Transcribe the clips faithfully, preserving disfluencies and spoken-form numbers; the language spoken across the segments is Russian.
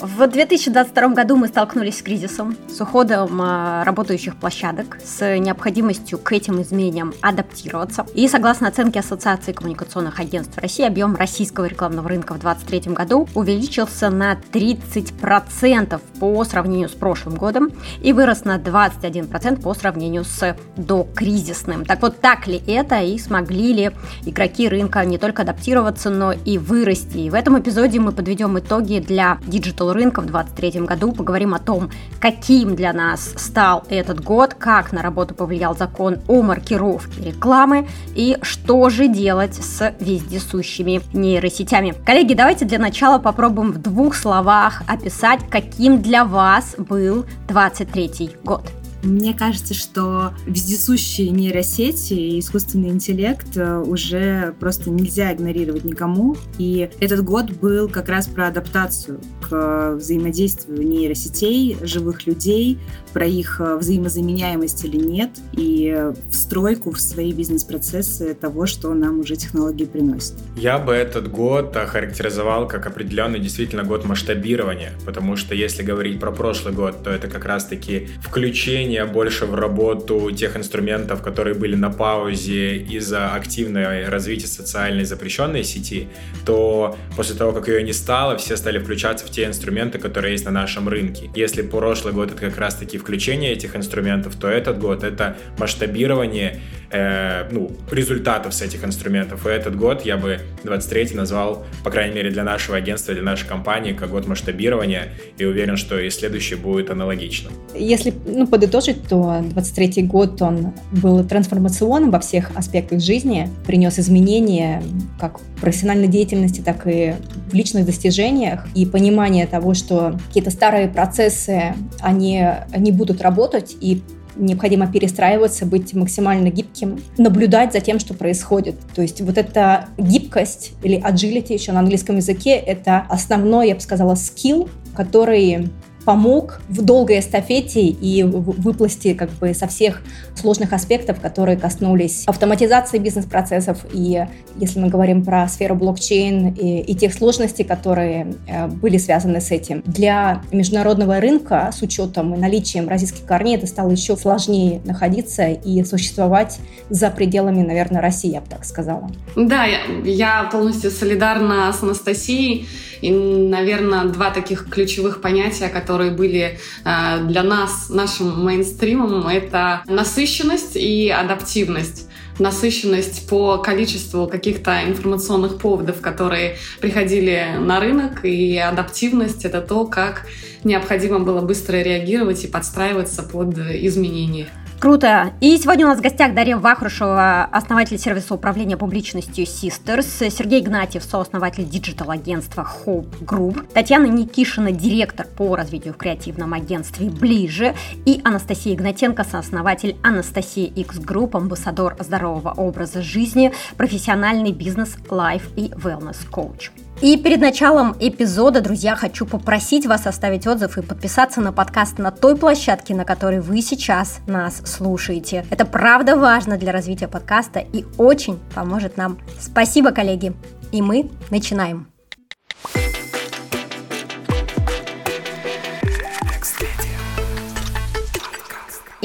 В две тысячи двадцать втором году мы столкнулись с кризисом, с уходом работающих площадок, с необходимостью к этим изменениям адаптироваться. И согласно оценке Ассоциации коммуникационных агентств России, объем российского рекламного рынка в две тысячи двадцать третьем году увеличился на тридцать процентов по сравнению с прошлым годом и вырос на двадцать один процент по сравнению с докризисным. Так вот, так ли это и смогли ли игроки рынка не только адаптироваться, но и вырасти? И в этом эпизоде мы подведем итоги для диджитал рынка в две тысячи двадцать третьем году, поговорим о том, каким для нас стал этот год, как на работу повлиял закон о маркировке рекламы и что же делать с вездесущими нейросетями. Коллеги, давайте для начала попробуем в двух словах описать, каким для вас был две тысячи двадцать третий год. Мне кажется, что вездесущие нейросети и искусственный интеллект уже просто нельзя игнорировать никому. И этот год был как раз про адаптацию к взаимодействию нейросетей, живых людей, про их взаимозаменяемость или нет, и встройку в свои бизнес-процессы того, что нам уже технологии приносят. Я бы этот год охарактеризовал как определенный действительно год масштабирования, потому что если говорить про прошлый год, то это как раз-таки включение больше в работу тех инструментов, которые были на паузе из-за активного развития социальной запрещенной сети, то после того, как ее не стало, все стали включаться в те инструменты, которые есть на нашем рынке. Если прошлый год это как раз-таки включение этих инструментов, то этот год это масштабирование э, ну, результатов с этих инструментов. И этот год я бы двадцать третий назвал, по крайней мере для нашего агентства, для нашей компании, как год масштабирования, и уверен, что и следующий будет аналогично. Если, ну, подытожить, то двадцать третий год он был трансформационным во всех аспектах жизни, принес изменения как в профессиональной деятельности, так и в личных достижениях, и понимание того, что какие-то старые процессы, они не будут работать, и необходимо перестраиваться, быть максимально гибким, наблюдать за тем, что происходит. То есть вот эта гибкость или agility еще на английском языке, это основной, я бы сказала, скилл, который помог в долгой эстафете и выпласти как бы со всех сложных аспектов, которые коснулись автоматизации бизнес-процессов. И если мы говорим про сферу блокчейн и, и тех сложностей, которые э, были связаны с этим. Для международного рынка с учетом и наличием российских корней это стало еще сложнее находиться и существовать за пределами, наверное, России, я бы так сказала. Да, я, я полностью солидарна с Анастасией. И, наверное, два таких ключевых понятия, которые которые были для нас, нашим мейнстримом, это насыщенность и адаптивность. Насыщенность по количеству каких-то информационных поводов, которые приходили на рынок, и адаптивность — это то, как необходимо было быстро реагировать и подстраиваться под изменения. Круто. И сегодня у нас в гостях Дарья Вахрушева, основатель сервиса управления публичностью SISTERRRS, Сергей Игнатьев, сооснователь диджитал-агентства Hope Group, Татьяна Никишина, директор по развитию в креативном агентстве «Ближе», и Анастасия Игнатенко, сооснователь ANASTASIAX GROUP, амбассадор здорового образа жизни, профессиональный бизнес, лайф и wellness-коуч. И перед началом эпизода, друзья, хочу попросить вас оставить отзыв и подписаться на подкаст на той площадке, на которой вы сейчас нас слушаете. Это правда важно для развития подкаста и очень поможет нам. Спасибо, коллеги! И мы начинаем.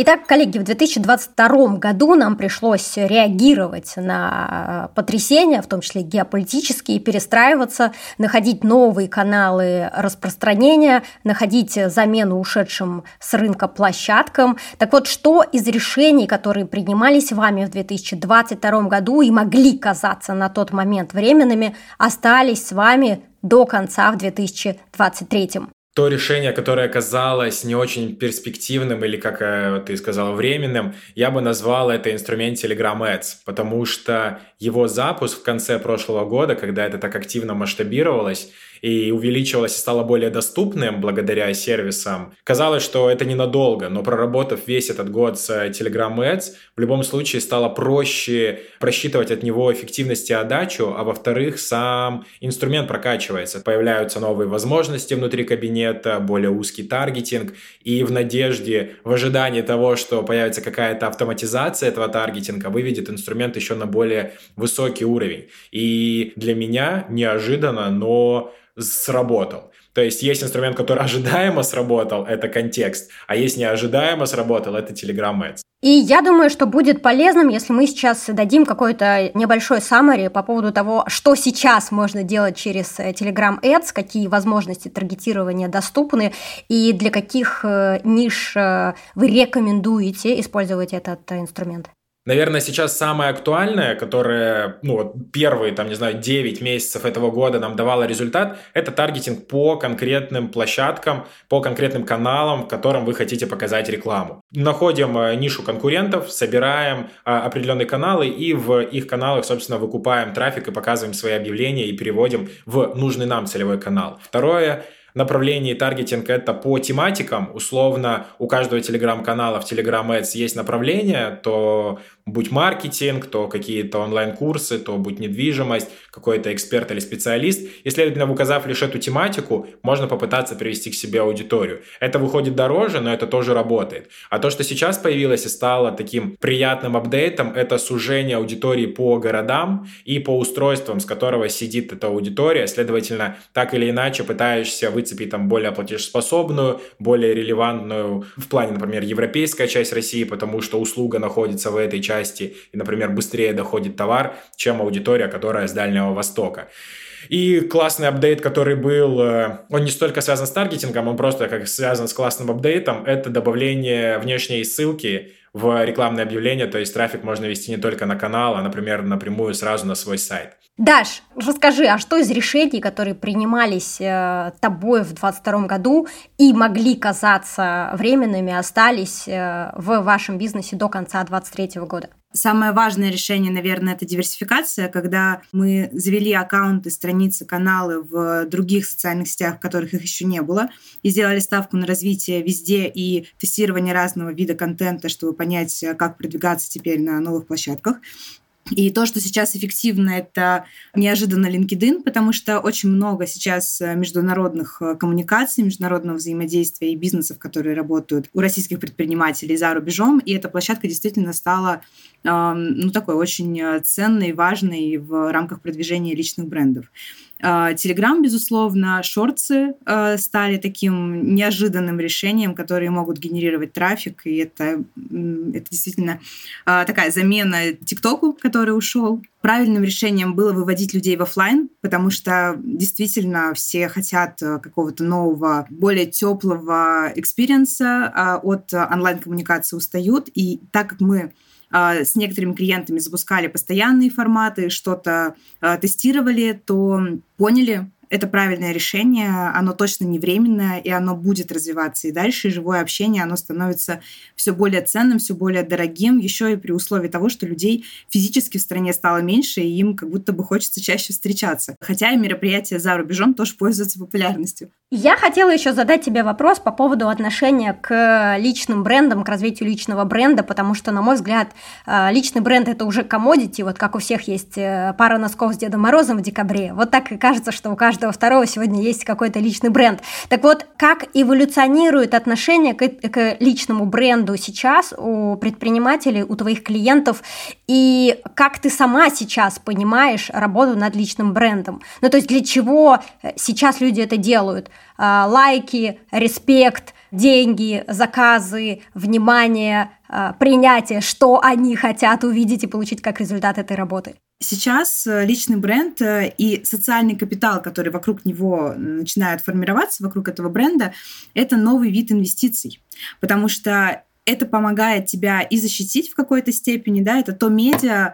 Итак, коллеги, в две тысячи двадцать втором году нам пришлось реагировать на потрясения, в том числе геополитические, перестраиваться, находить новые каналы распространения, находить замену ушедшим с рынка площадкам. Так вот, что из решений, которые принимались вами в две тысячи двадцать втором году и могли казаться на тот момент временными, остались с вами до конца в две тысячи двадцать третьем? То решение, которое казалось не очень перспективным или, как ты сказала, временным, я бы назвал это инструмент Telegram Ads, потому что его запуск в конце прошлого года, когда это так активно масштабировалось и увеличивалось и стало более доступным благодаря сервисам, казалось, что это ненадолго, но проработав весь этот год с Telegram Ads, в любом случае стало проще просчитывать от него эффективность и отдачу, а во-вторых, сам инструмент прокачивается, появляются новые возможности внутри кабинета, более узкий таргетинг, и в надежде, в ожидании того, что появится какая-то автоматизация этого таргетинга, выведет инструмент еще на более высокий уровень. И для меня неожиданно, но сработал. То есть есть инструмент, который ожидаемо сработал, это контекст, а есть неожидаемо сработал, это Telegram Ads. И я думаю, что будет полезным, если мы сейчас дадим какой-то небольшой саммари по поводу того, что сейчас можно делать через Telegram Ads, какие возможности таргетирования доступны и для каких ниш вы рекомендуете использовать этот инструмент. Наверное, сейчас самое актуальное, которое, ну, вот первые, там, не знаю, девять месяцев этого года нам давало результат, это таргетинг по конкретным площадкам, по конкретным каналам, в котором вы хотите показать рекламу. Находим нишу конкурентов, собираем а, определенные каналы и в их каналах, собственно, выкупаем трафик и показываем свои объявления и переводим в нужный нам целевой канал. Второе – направлении таргетинг это по тематикам. Условно, у каждого телеграм-канала в Telegram Ads есть направление, то будь маркетинг, то какие-то онлайн-курсы, то будь недвижимость, какой-то эксперт или специалист. И, следовательно, указав лишь эту тематику, можно попытаться привести к себе аудиторию. Это выходит дороже, но это тоже работает. А то, что сейчас появилось и стало таким приятным апдейтом, это сужение аудитории по городам и по устройствам, с которого сидит эта аудитория. Следовательно, так или иначе пытаешься выцепить там более платежеспособную, более релевантную в плане, например, европейская часть России, потому что услуга находится в этой части, и, например, быстрее доходит товар, чем аудитория, которая с Дальнего Востока. И классный апдейт, который был, он не столько связан с таргетингом, он просто как связан с классным апдейтом, это добавление внешней ссылки в рекламное объявление, то есть трафик можно вести не только на канал, а, например, напрямую сразу на свой сайт. Даш, расскажи, а что из решений, которые принимались э, тобой в двадцать втором году и могли казаться временными, остались э, в вашем бизнесе до конца двадцать третьего года? Самое важное решение, наверное, это диверсификация, когда мы завели аккаунты, страницы, каналы в других социальных сетях, в которых их еще не было, и сделали ставку на развитие везде и тестирование разного вида контента, чтобы понять, как продвигаться теперь на новых площадках. И то, что сейчас эффективно, это неожиданно LinkedIn, потому что очень много сейчас международных коммуникаций, международного взаимодействия и бизнесов, которые работают у российских предпринимателей за рубежом, и эта площадка действительно стала ну, такой очень ценной, важной в рамках продвижения личных брендов. Телеграм, безусловно, шортсы стали таким неожиданным решением, которые могут генерировать трафик, и это, это действительно такая замена ТикТоку, который ушел. Правильным решением было выводить людей в офлайн, потому что действительно все хотят какого-то нового, более теплого экспириенса, от онлайн-коммуникации устают, и так как мы с некоторыми клиентами запускали постоянные форматы, что-то тестировали, то поняли, это правильное решение, оно точно не временное, и оно будет развиваться и дальше, и живое общение, оно становится все более ценным, все более дорогим, еще и при условии того, что людей физически в стране стало меньше, и им как будто бы хочется чаще встречаться. Хотя и мероприятия за рубежом тоже пользуются популярностью. Я хотела еще задать тебе вопрос по поводу отношения к личным брендам, к развитию личного бренда, потому что, на мой взгляд, личный бренд – это уже commodity, вот как у всех есть пара носков с Дедом Морозом в декабре, вот так и кажется, что у каждого второго сегодня есть какой-то личный бренд. Так вот, как эволюционирует отношение к, к личному бренду сейчас у предпринимателей, у твоих клиентов, и как ты сама сейчас понимаешь работу над личным брендом? Ну, то есть для чего сейчас люди это делают? Лайки, респект, деньги, заказы, внимание, принятие, что они хотят увидеть и получить как результат этой работы. Сейчас личный бренд и социальный капитал, который вокруг него начинает формироваться, вокруг этого бренда, это новый вид инвестиций, потому что это помогает тебя и защитить в какой-то степени, да, это то медиа,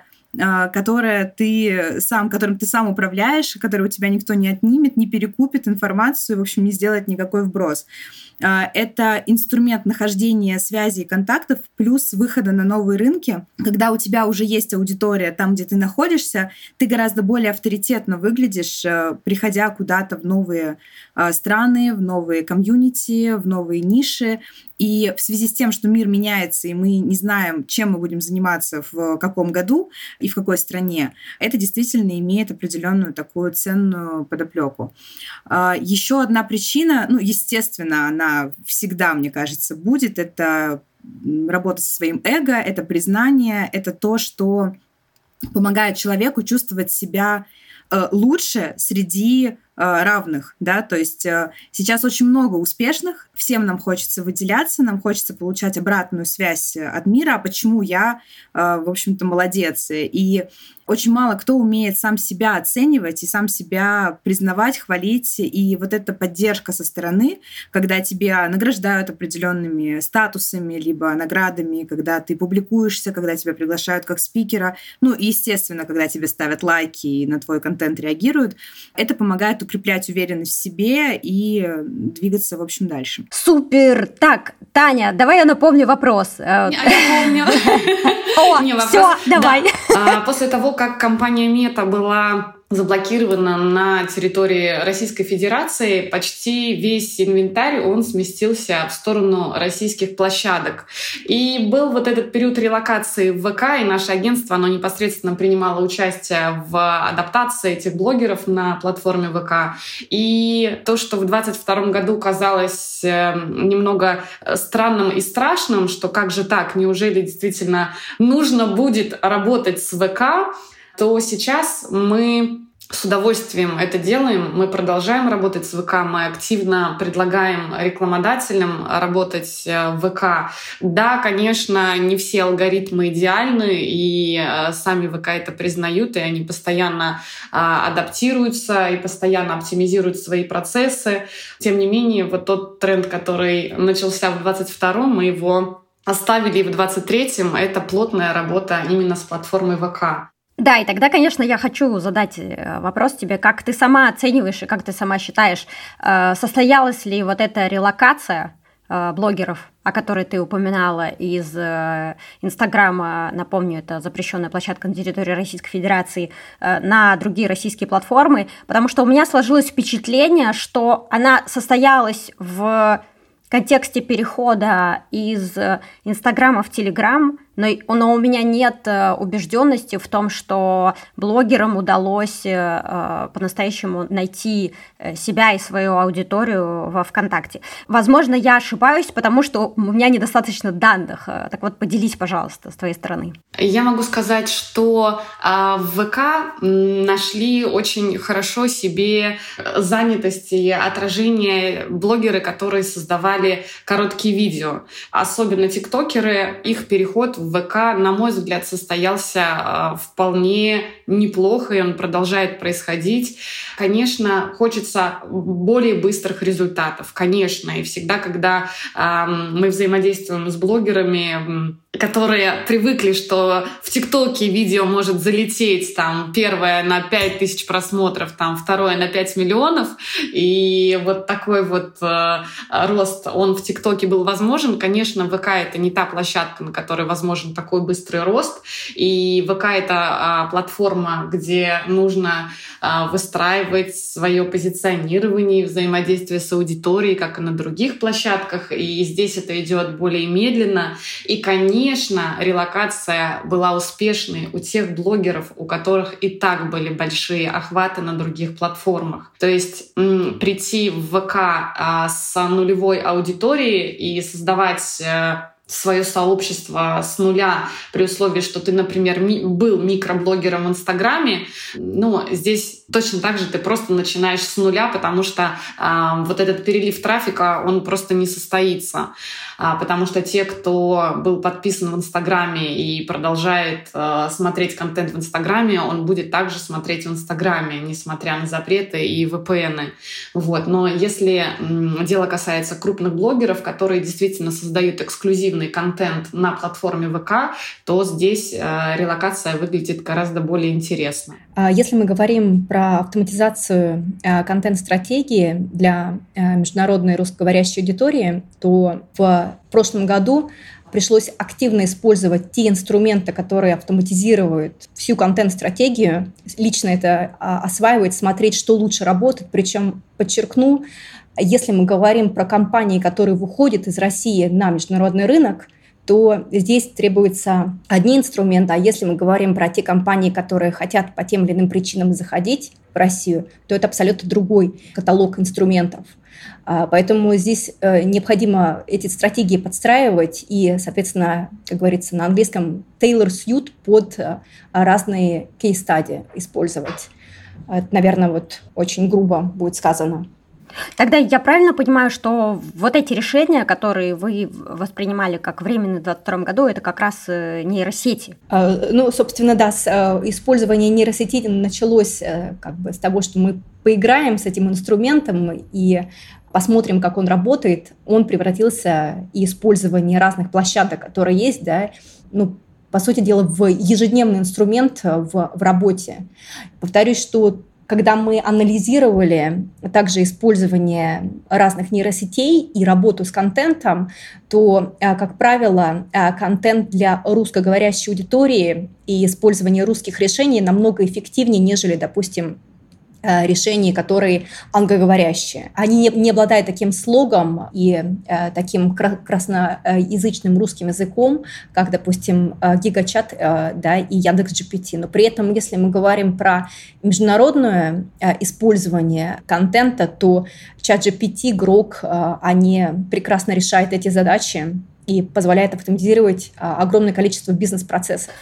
которое ты сам, которым ты сам управляешь, которое у тебя никто не отнимет, не перекупит информацию, в общем, не сделает никакой вброс. Это инструмент нахождения связей и контактов, плюс выхода на новые рынки. Когда у тебя уже есть аудитория там, где ты находишься, ты гораздо более авторитетно выглядишь, приходя куда-то в новые страны, в новые комьюнити, в новые ниши. И в связи с тем, что мир меняется, и мы не знаем, чем мы будем заниматься в каком году и в какой стране, это действительно имеет определенную такую ценную подоплеку. Еще одна причина, ну, естественно, она всегда, мне кажется, будет, это работа со своим эго, это признание, это то, что помогает человеку чувствовать себя лучше среди равных, да, то есть сейчас очень много успешных, всем нам хочется выделяться, нам хочется получать обратную связь от мира, почему я, в общем-то, молодец, и очень мало кто умеет сам себя оценивать и сам себя признавать, хвалить, и вот эта поддержка со стороны, когда тебя награждают определенными статусами, либо наградами, когда ты публикуешься, когда тебя приглашают как спикера, ну и, естественно, когда тебе ставят лайки и на твой контент реагируют, это помогает укреплять уверенность в себе и двигаться, в общем, дальше. Супер! Так, Таня, давай я напомню вопрос. Я помню. О, все, давай. После того, как компания Meta была заблокирована на территории Российской Федерации, почти весь инвентарь, он сместился в сторону российских площадок. И был вот этот период релокации в ВК, и наше агентство, оно непосредственно принимало участие в адаптации этих блогеров на платформе ВК. И то, что в двадцать втором году казалось немного странным и страшным, что как же так, неужели действительно нужно будет работать с ВК, то сейчас мы с удовольствием это делаем. Мы продолжаем работать с ВК, мы активно предлагаем рекламодателям работать в ВК. Да, конечно, не все алгоритмы идеальны, и сами ВК это признают, и они постоянно адаптируются и постоянно оптимизируют свои процессы. Тем не менее, вот тот тренд, который начался в двадцать втором, мы его оставили в двадцать третьем, это плотная работа именно с платформой ВК. Да, и тогда, конечно, я хочу задать вопрос тебе, как ты сама оцениваешь и как ты сама считаешь, состоялась ли вот эта релокация блогеров, о которой ты упоминала из Инстаграма, напомню, это запрещенная площадка на территории Российской Федерации, на другие российские платформы, потому что у меня сложилось впечатление, что она состоялась в контексте перехода из Инстаграма в Телеграм, но, но у меня нет убежденности в том, что блогерам удалось э, по-настоящему найти себя и свою аудиторию во ВКонтакте. Возможно, я ошибаюсь, потому что у меня недостаточно данных. Так вот, поделись, пожалуйста, с твоей стороны. Я могу сказать, что э, в ВК нашли очень хорошо себе занятость и отражение блогеры, которые создавали короткие видео. Особенно тиктокеры, их переход в ВК, на мой взгляд, состоялся вполне неплохо, и он продолжает происходить. Конечно, хочется более быстрых результатов, конечно. И всегда, когда э, мы взаимодействуем с блогерами, которые привыкли, что в ТикТоке видео может залететь там, первое на пять тысяч просмотров, там, второе на пять миллионов, и вот такой вот э, рост, он в ТикТоке был возможен. Конечно, ВК — это не та площадка, на которой возможен такой быстрый рост, и ВК — это э, платформа, где нужно э, выстраивать свое позиционирование, взаимодействие с аудиторией, как и на других площадках, и здесь это идет более медленно, и, конечно, Конечно, релокация была успешной у тех блогеров, у которых и так были большие охваты на других платформах. То есть м, прийти в ВК а, с нулевой аудиторией и создавать а, свое сообщество с нуля при условии, что ты, например, ми- был микроблогером в Инстаграме, ну, здесь точно так же ты просто начинаешь с нуля, потому что э, вот этот перелив трафика, он просто не состоится, а, потому что те, кто был подписан в Инстаграме и продолжает э, смотреть контент в Инстаграме, он будет также смотреть в Инстаграме, несмотря на запреты и вэ пэ эны. Вот. Но если м- дело касается крупных блогеров, которые действительно создают эксклюзив контент на платформе ВК, то здесь э, релокация выглядит гораздо более интересно. Если мы говорим про автоматизацию э, контент-стратегии для э, международной русскоговорящей аудитории, то в прошлом году пришлось активно использовать те инструменты, которые автоматизируют всю контент-стратегию. Лично это э, осваивать, смотреть, что лучше работает. Причем, подчеркну, если мы говорим про компании, которые выходят из России на международный рынок, то здесь требуются одни инструменты, а если мы говорим про те компании, которые хотят по тем или иным причинам заходить в Россию, то это абсолютно другой каталог инструментов. Поэтому здесь необходимо эти стратегии подстраивать и, соответственно, как говорится на английском, tailor-suit под разные кейс-стади использовать. Это, наверное, вот очень грубо будет сказано. Тогда я правильно понимаю, что вот эти решения, которые вы воспринимали как временные в двадцать втором году, это как раз нейросети? Ну, собственно, да, использование нейросетей началось как бы с того, что мы поиграем с этим инструментом и посмотрим, как он работает. Он превратился в использование разных площадок, которые есть, да, ну, по сути дела, в ежедневный инструмент в, в работе. Повторюсь, что когда мы анализировали также использование разных нейросетей и работу с контентом, то, как правило, контент для русскоговорящей аудитории и использование русских решений намного эффективнее, нежели, допустим, решения, которые англоговорящие. Они не, не обладают таким слогом и э, таким красноязычным русским языком, как, допустим, GigaChat э, да, и Яндекс.Джи Пи Ти. Но при этом, если мы говорим про международное э, использование контента, то ChatGPT, Grok, э, они прекрасно решают эти задачи и позволяют автоматизировать э, огромное количество бизнес-процессов.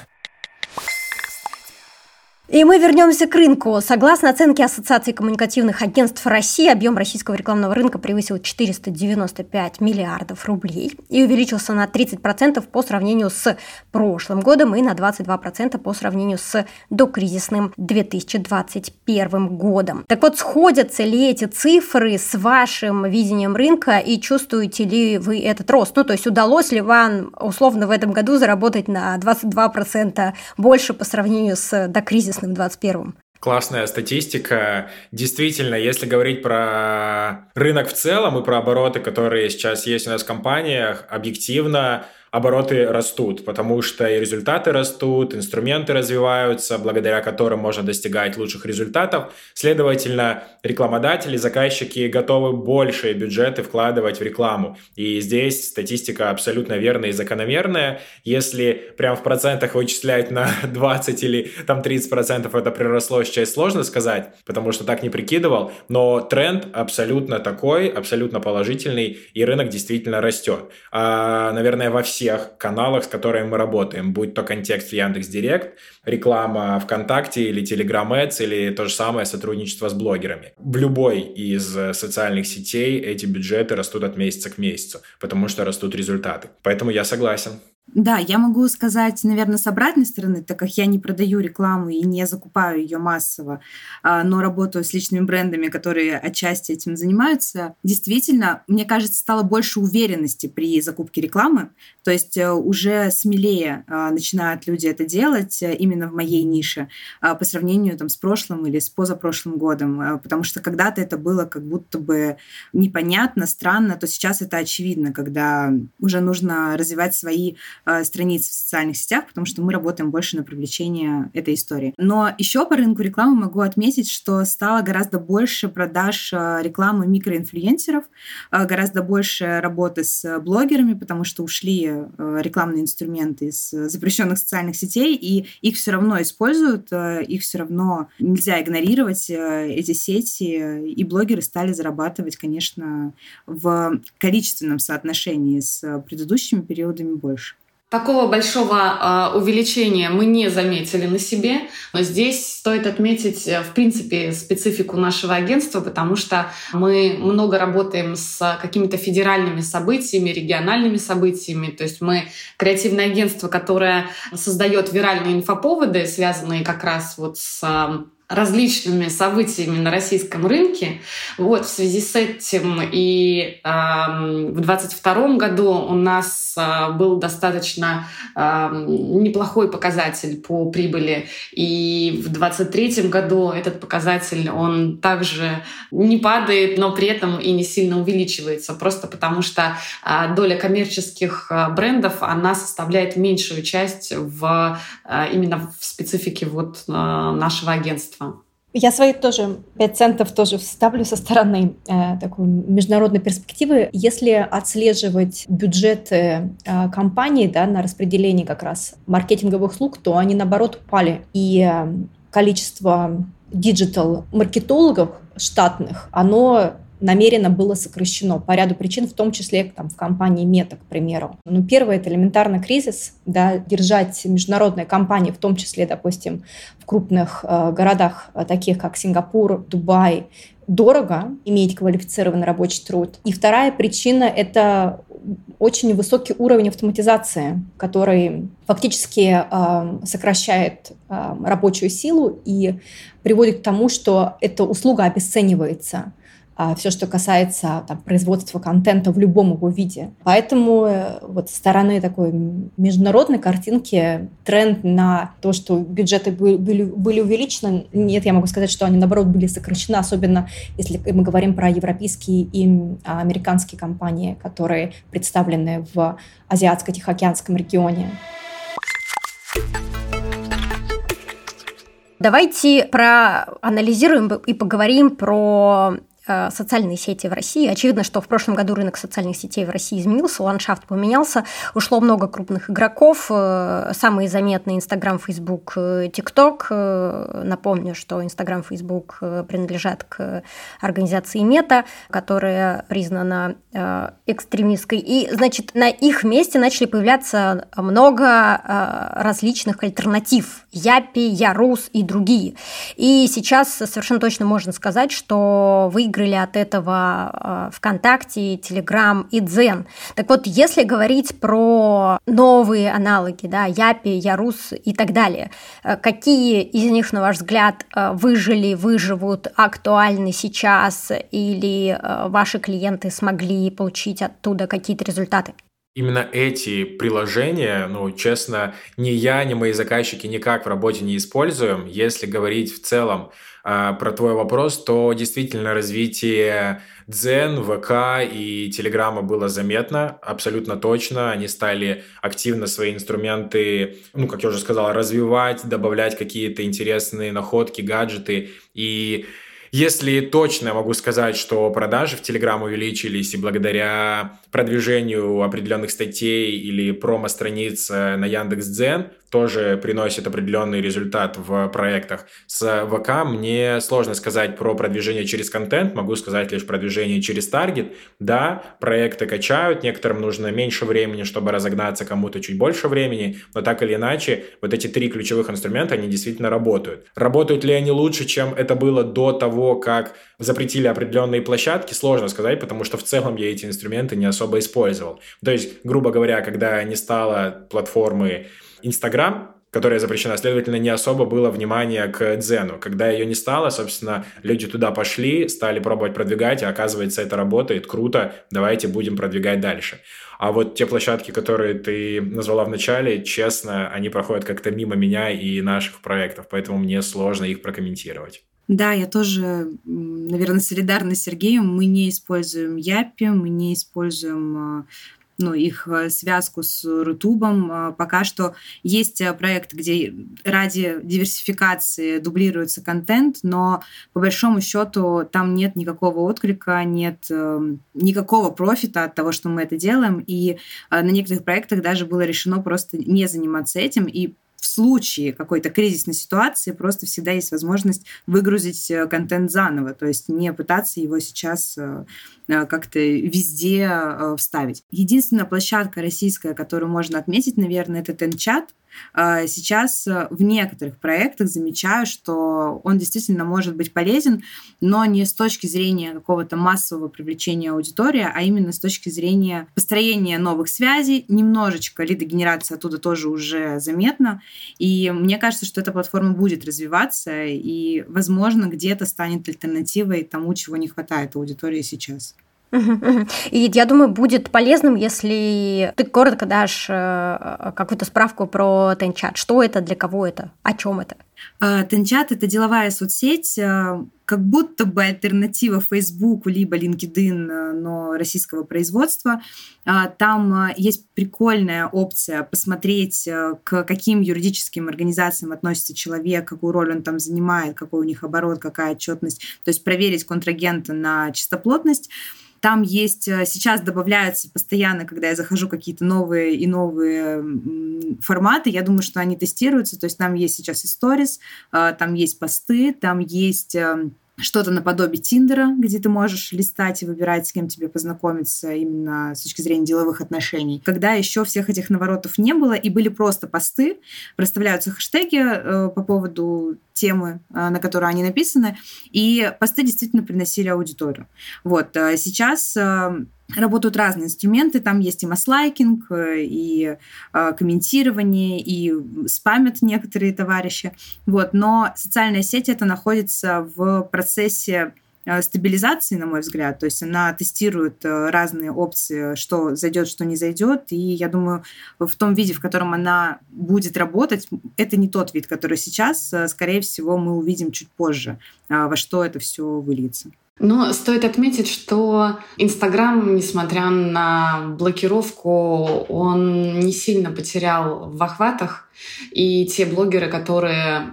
И мы вернемся к рынку. Согласно оценке Ассоциации коммуникационных агентств России, объем российского рекламного рынка превысил четыреста девяносто пять миллиардов рублей и увеличился на тридцать процентов по сравнению с прошлым годом и на двадцать два процента по сравнению с докризисным две тысячи двадцать первым годом. Так вот, сходятся ли эти цифры с вашим видением рынка и чувствуете ли вы этот рост? Ну, то есть удалось ли вам условно в этом году заработать на двадцать два процента больше по сравнению с докризисным в двадцать первом? Классная статистика. Действительно, если говорить про рынок в целом и про обороты, которые сейчас есть у нас в компаниях, объективно обороты растут, потому что и результаты растут, инструменты развиваются, благодаря которым можно достигать лучших результатов. Следовательно, рекламодатели, заказчики готовы большие бюджеты вкладывать в рекламу. И здесь статистика абсолютно верная и закономерная. Если прям в процентах вычислять на двадцать или там тридцать процентов это приросло, сейчас сложно сказать, потому что так не прикидывал. Но тренд абсолютно такой, абсолютно положительный, и рынок действительно растет. А, наверное, во всей всех каналах, с которыми мы работаем, будь то контекст в Яндекс.Директ, реклама ВКонтакте или Telegram Ads, или то же самое сотрудничество с блогерами. В любой из социальных сетей эти бюджеты растут от месяца к месяцу, потому что растут результаты. Поэтому я согласен. Да, я могу сказать, наверное, с обратной стороны, так как я не продаю рекламу и не закупаю ее массово, но работаю с личными брендами, которые отчасти этим занимаются. Действительно, мне кажется, стало больше уверенности при закупке рекламы. То есть уже смелее начинают люди это делать именно в моей нише по сравнению там, с прошлым или с позапрошлым годом. Потому что когда-то это было как будто бы непонятно, странно, то сейчас это очевидно, когда уже нужно развивать свои страниц в социальных сетях, потому что мы работаем больше на привлечение этой истории. Но еще по рынку рекламы могу отметить, что стало гораздо больше продаж рекламы микроинфлюенсеров, гораздо больше работы с блогерами, потому что ушли рекламные инструменты из запрещенных социальных сетей, и их все равно используют, их все равно нельзя игнорировать, эти сети, и блогеры стали зарабатывать, конечно, в количественном соотношении с предыдущими периодами больше. Такого большого э, увеличения мы не заметили на себе, но здесь стоит отметить, в принципе, специфику нашего агентства, потому что мы много работаем с какими-то федеральными событиями, региональными событиями, то есть мы креативное агентство, которое создает виральные инфоповоды, связанные как раз вот с э, различными событиями на российском рынке. Вот, в связи с этим и э, в двадцать втором году у нас э, был достаточно э, неплохой показатель по прибыли, и в двадцать третьем году этот показатель, он также не падает, но при этом и не сильно увеличивается, просто потому что э, доля коммерческих э, брендов, она составляет меньшую часть в, э, именно в специфике вот, э, нашего агентства. Я свои тоже пять центов тоже вставлю со стороны э, такой международной перспективы. Если отслеживать бюджеты э, компаний, да, на распределение как раз маркетинговых услуг, то они, наоборот, упали. И э, количество диджитал-маркетологов штатных, оно намеренно было сокращено по ряду причин, в том числе там, в компании Meta, к примеру. Ну, первое – это элементарно кризис. Да, держать международные компании, в том числе, допустим, в крупных э, городах, таких как Сингапур, Дубай, дорого иметь квалифицированный рабочий труд. И вторая причина – это очень высокий уровень автоматизации, который фактически э, сокращает э, рабочую силу и приводит к тому, что эта услуга обесценивается. Э, все, что касается там, производства контента в любом его виде. Поэтому э, вот со стороны такой международной картинки тренд на то, что бюджеты были, были увеличены, нет, я могу сказать, что они, наоборот, были сокращены, особенно если мы говорим про европейские и американские компании, которые представлены в Азиатско-Тихоокеанском регионе. Давайте проанализируем и поговорим про э, социальные сети в России. Очевидно, что в прошлом году рынок социальных сетей в России изменился, ландшафт поменялся, ушло много крупных игроков. Э, самые заметные – Инстаграм, Фейсбук, ТикТок. Э, напомню, что Инстаграм, Фейсбук принадлежат к организации Мета, которая признана э, экстремистской. И, значит, на их месте начали появляться много э, различных альтернатив. Япи, Ярус и другие. И сейчас совершенно точно можно сказать, что выиграли от этого ВКонтакте, Telegram и Дзен. Так вот, если говорить про новые аналоги, да, Япи, Ярус и так далее, какие из них, на ваш взгляд, выжили, выживут, актуальны сейчас, или ваши клиенты смогли получить оттуда какие-то результаты? Именно эти приложения, ну, честно, ни я, ни мои заказчики никак в работе не используем. Если говорить в целом э, про твой вопрос, то действительно развитие Дзен, ВК и Телеграма было заметно, абсолютно точно. Они стали активно свои инструменты, ну, как я уже сказал, развивать, добавлять какие-то интересные находки, гаджеты. И если точно могу сказать, что продажи в Telegram увеличились, и благодаря продвижению определенных статей или промо-страниц на Яндекс.Дзен тоже приносит определенный результат в проектах. С ВК мне сложно сказать про продвижение через контент, могу сказать лишь продвижение через таргет. Да, проекты качают, некоторым нужно меньше времени, чтобы разогнаться, кому-то чуть больше времени, но так или иначе, вот эти три ключевых инструмента, они действительно работают. Работают ли они лучше, чем это было до того, как запретили определенные площадки, сложно сказать, потому что в целом я эти инструменты не особо использовал. То есть, грубо говоря, когда не стало платформы Инстаграм, которая запрещена, следовательно, не особо было внимания к Дзену. Когда ее не стало, собственно, люди туда пошли, стали пробовать продвигать, и оказывается, это работает, круто, давайте будем продвигать дальше. А вот те площадки, которые ты назвала в начале, честно, они проходят как-то мимо меня и наших проектов, поэтому мне сложно их прокомментировать. Да, я тоже, наверное, солидарна с Сергеем. Мы не используем Япи, мы не используем... ну, их связку с Рутубом. Пока что есть проекты, где ради диверсификации дублируется контент, но по большому счету там нет никакого отклика, нет никакого профита от того, что мы это делаем. И на некоторых проектах даже было решено просто не заниматься этим. И в случае какой-то кризисной ситуации просто всегда есть возможность выгрузить контент заново, то есть не пытаться его сейчас как-то везде вставить. Единственная площадка российская, которую можно отметить, наверное, это TenChat. Сейчас в некоторых проектах замечаю, что он действительно может быть полезен, но не с точки зрения какого-то массового привлечения аудитории, а именно с точки зрения построения новых связей. Немножечко лидогенерация оттуда тоже уже заметна. И мне кажется, что эта платформа будет развиваться и, возможно, где-то станет альтернативой тому, чего не хватает аудитории сейчас. И я думаю, будет полезным, если ты коротко дашь какую-то справку про TenChat. Что это, для кого это, о чем это? TenChat – это деловая соцсеть, как будто бы альтернатива Фейсбуку либо LinkedIn, но российского производства. Там есть прикольная опция посмотреть, к каким юридическим организациям относится человек, какую роль он там занимает, какой у них оборот, какая отчетность. То есть проверить контрагента на чистоплотность. Там есть, сейчас добавляются постоянно, когда я захожу, какие-то новые и новые форматы. Я думаю, что они тестируются. То есть там есть сейчас и сторис, там есть посты, там есть что-то наподобие Тиндера, где ты можешь листать и выбирать, с кем тебе познакомиться именно с точки зрения деловых отношений. Когда еще всех этих наворотов не было и были просто посты, проставляются хэштеги э, по поводу темы, э, на которую они написаны, и посты действительно приносили аудиторию. Вот. Э, сейчас... Э, Работают разные инструменты, там есть и масслайкинг, и э, комментирование, и спамят некоторые товарищи. Вот. Но социальная сеть это находится в процессе э, стабилизации, на мой взгляд. То есть она тестирует э, разные опции, что зайдет, что не зайдет. И я думаю, в том виде, в котором она будет работать, это не тот вид, который сейчас. Скорее всего, мы увидим чуть позже, э, во что это все выльется. Но стоит отметить, что Инстаграм, несмотря на блокировку, он не сильно потерял в охватах. И те блогеры, которые,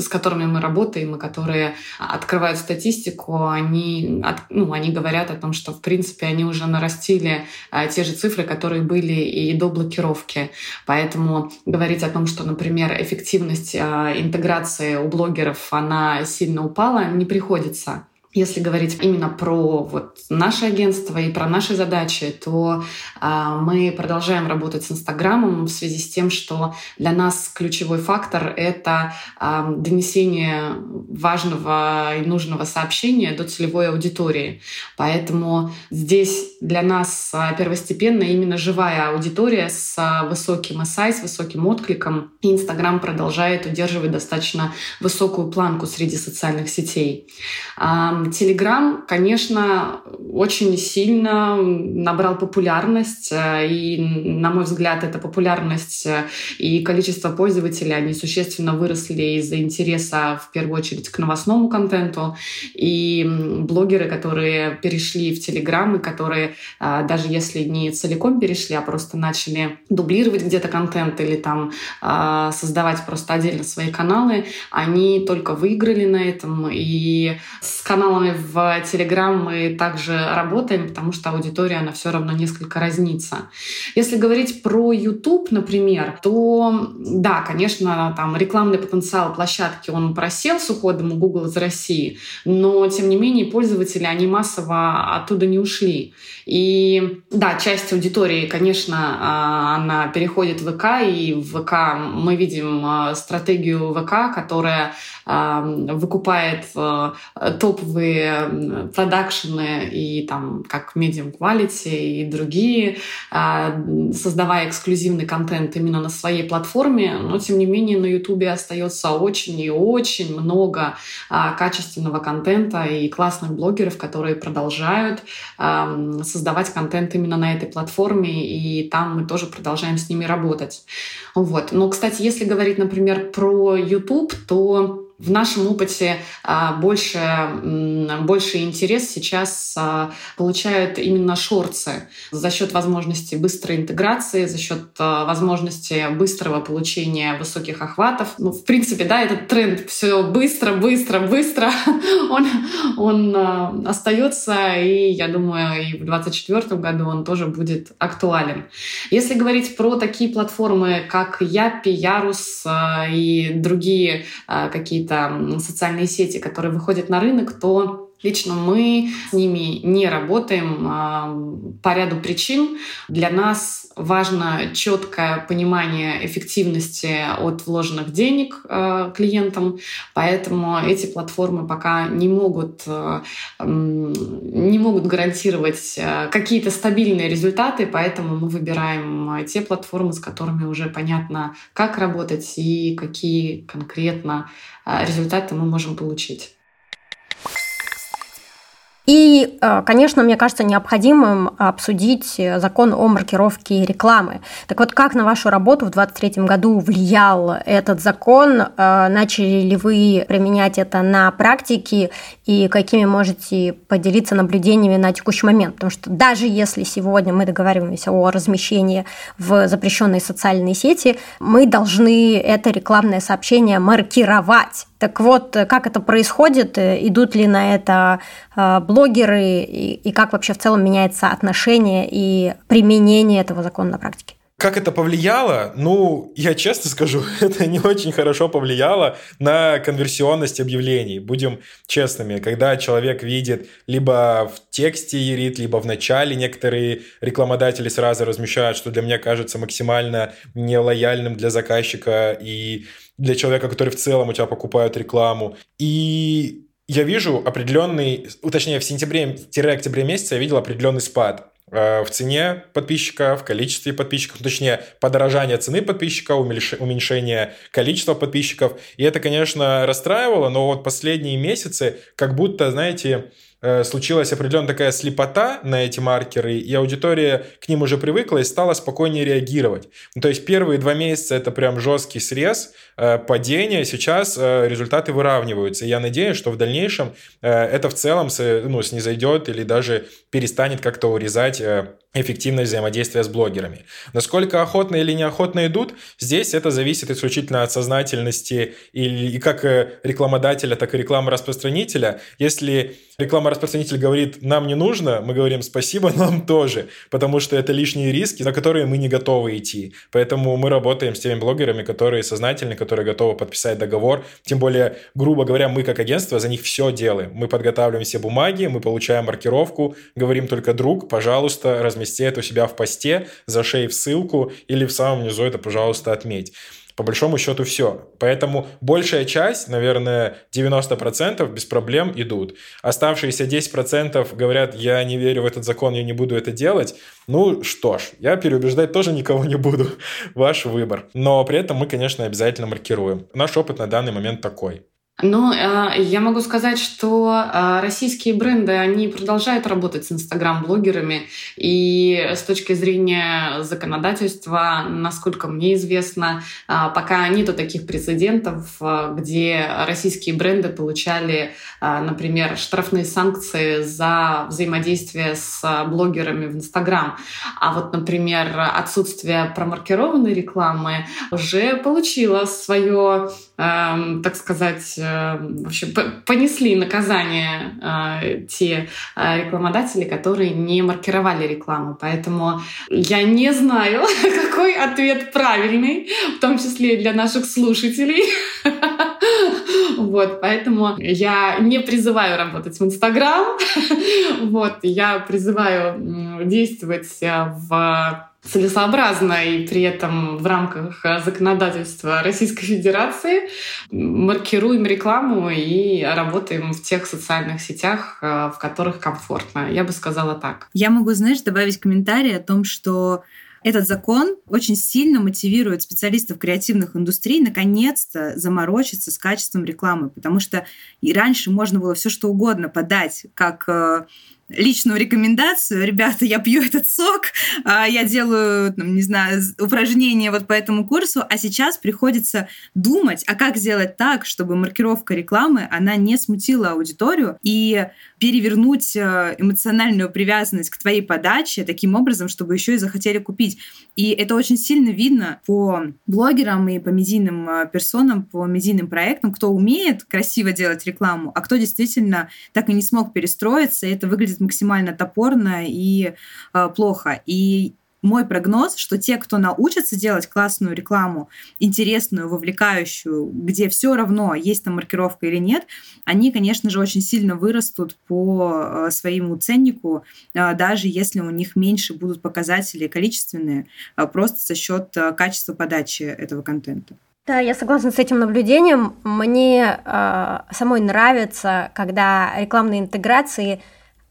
с которыми мы работаем и которые открывают статистику, они, ну, они говорят о том, что, в принципе, они уже нарастили те же цифры, которые были и до блокировки. Поэтому говорить о том, что, например, эффективность интеграции у блогеров, она сильно упала, не приходится. Если говорить именно про вот наше агентство и про наши задачи, то э, мы продолжаем работать с Инстаграмом в связи с тем, что для нас ключевой фактор — это э, донесение важного и нужного сообщения до целевой аудитории. Поэтому здесь для нас первостепенно именно живая аудитория с высоким эс ай, с высоким откликом. И Инстаграм продолжает удерживать достаточно высокую планку среди социальных сетей. Телеграм, конечно, очень сильно набрал популярность, и, на мой взгляд, эта популярность и количество пользователей, они существенно выросли из-за интереса, в первую очередь, к новостному контенту, и блогеры, которые перешли в Телеграм, и которые, даже если не целиком перешли, а просто начали дублировать где-то контент или там создавать просто отдельно свои каналы, они только выиграли на этом, и с каналами в Телеграм мы также работаем, потому что аудитория, она все равно несколько разнится. Если говорить про YouTube, например, то да, конечно, там рекламный потенциал площадки, он просел с уходом Google из России, но, тем не менее, пользователи, они массово оттуда не ушли. И да, часть аудитории, конечно, она переходит в ВК, и в ВК мы видим стратегию ВК, которая выкупает топовые продакшены и там как Medium Quality и другие, создавая эксклюзивный контент именно на своей платформе, но тем не менее на YouTube остается очень и очень много качественного контента и классных блогеров, которые продолжают создавать контент именно на этой платформе, и там мы тоже продолжаем с ними работать. Вот. Но, кстати, если говорить, например, про YouTube, то в нашем опыте больше, больше интерес сейчас получают именно шортсы за счет возможности быстрой интеграции, за счет возможности быстрого получения высоких охватов. Ну, в принципе, да, этот тренд все быстро, быстро, быстро, он, он остается, и я думаю, и в двадцать четвёртом году он тоже будет актуален. Если говорить про такие платформы, как Япи, Ярус и другие какие-то социальные сети, которые выходят на рынок, то лично мы с ними не работаем по ряду причин. Для нас важно четкое понимание эффективности от вложенных денег клиентам, поэтому эти платформы пока не могут, не могут гарантировать какие-то стабильные результаты, поэтому мы выбираем те платформы, с которыми уже понятно, как работать и какие конкретно результаты мы можем получить. И, конечно, мне кажется необходимым обсудить закон о маркировке рекламы. Так вот, как на вашу работу в двадцать третьем году влиял этот закон? Начали ли вы применять это на практике? И какими можете поделиться наблюдениями на текущий момент? Потому что даже если сегодня мы договариваемся о размещении в запрещенной социальной сети, мы должны это рекламное сообщение маркировать. Так вот, как это происходит, идут ли на это блогеры, и как вообще в целом меняется отношение и применение этого закона на практике? Как это повлияло? Ну, я честно скажу, это не очень хорошо повлияло на конверсионность объявлений. Будем честными, когда человек видит либо в тексте ерит, либо в начале, некоторые рекламодатели сразу размещают, что для меня кажется максимально нелояльным для заказчика и для человека, который в целом у тебя покупают рекламу. И я вижу определенный, точнее, в сентябре-октябре месяце я видел определенный спад в цене подписчика, в количестве подписчиков, точнее, подорожание цены подписчика, уменьшение количества подписчиков. И это, конечно, расстраивало, но вот последние месяцы как будто, знаете, случилась определенная такая слепота на эти маркеры, и аудитория к ним уже привыкла и стала спокойнее реагировать. Ну, то есть первые два месяца это прям жесткий срез, падение, сейчас результаты выравниваются. И я надеюсь, что в дальнейшем это в целом ну, снизойдет или даже перестанет как-то урезать эффективность взаимодействия с блогерами. Насколько охотно или неохотно идут, здесь это зависит исключительно от сознательности и как рекламодателя, так и рекламораспространителя. Если рекламораспространитель говорит «нам не нужно», мы говорим «спасибо, нам тоже», потому что это лишние риски, на которые мы не готовы идти. Поэтому мы работаем с теми блогерами, которые сознательны, которые готовы подписать договор. Тем более, грубо говоря, мы как агентство за них все делаем. Мы подготавливаем все бумаги, мы получаем маркировку, говорим только «друг, пожалуйста, разместите это у себя в посте, зашей в ссылку или в самом низу это, пожалуйста, отметь». По большому счету все. Поэтому большая часть, наверное, девяносто процентов без проблем идут. Оставшиеся десять процентов говорят, я не верю в этот закон, я не буду это делать. Ну что ж, я переубеждать тоже никого не буду. Ваш выбор. Но при этом мы, конечно, обязательно маркируем. Наш опыт на данный момент такой. Ну, я могу сказать, что российские бренды, они продолжают работать с инстаграм-блогерами, и с точки зрения законодательства, насколько мне известно, пока нету таких прецедентов, где российские бренды получали, например, штрафные санкции за взаимодействие с блогерами в инстаграм. А вот, например, отсутствие промаркированной рекламы уже получило свое, так сказать, вообще понесли наказание э, те э, рекламодатели, которые не маркировали рекламу. Поэтому я не знаю, какой ответ правильный, в том числе и для наших слушателей. Вот, поэтому я не призываю работать в Инстаграм. Вот, я призываю действовать в... целесообразно и при этом в рамках законодательства Российской Федерации. Маркируем рекламу и работаем в тех социальных сетях, в которых комфортно. Я бы сказала так. Я могу, знаешь, добавить комментарий о том, что этот закон очень сильно мотивирует специалистов креативных индустрий наконец-то заморочиться с качеством рекламы, потому что и раньше можно было все что угодно подать, как... личную рекомендацию. Ребята, я пью этот сок, я делаю, не знаю, упражнения вот по этому курсу, а сейчас приходится думать, а как сделать так, чтобы маркировка рекламы, она не смутила аудиторию и перевернуть эмоциональную привязанность к твоей подаче таким образом, чтобы еще и захотели купить. И это очень сильно видно по блогерам и по медийным персонам, по медийным проектам, кто умеет красиво делать рекламу, а кто действительно так и не смог перестроиться, это выглядит максимально топорно и э, плохо. И мой прогноз, что те, кто научатся делать классную рекламу, интересную, вовлекающую, где все равно, есть там маркировка или нет, они, конечно же, очень сильно вырастут по э, своему ценнику, э, даже если у них меньше будут показатели количественные, э, просто за счет э, качества подачи этого контента. Да, я согласна с этим наблюдением. Мне э, самой нравится, когда рекламные интеграции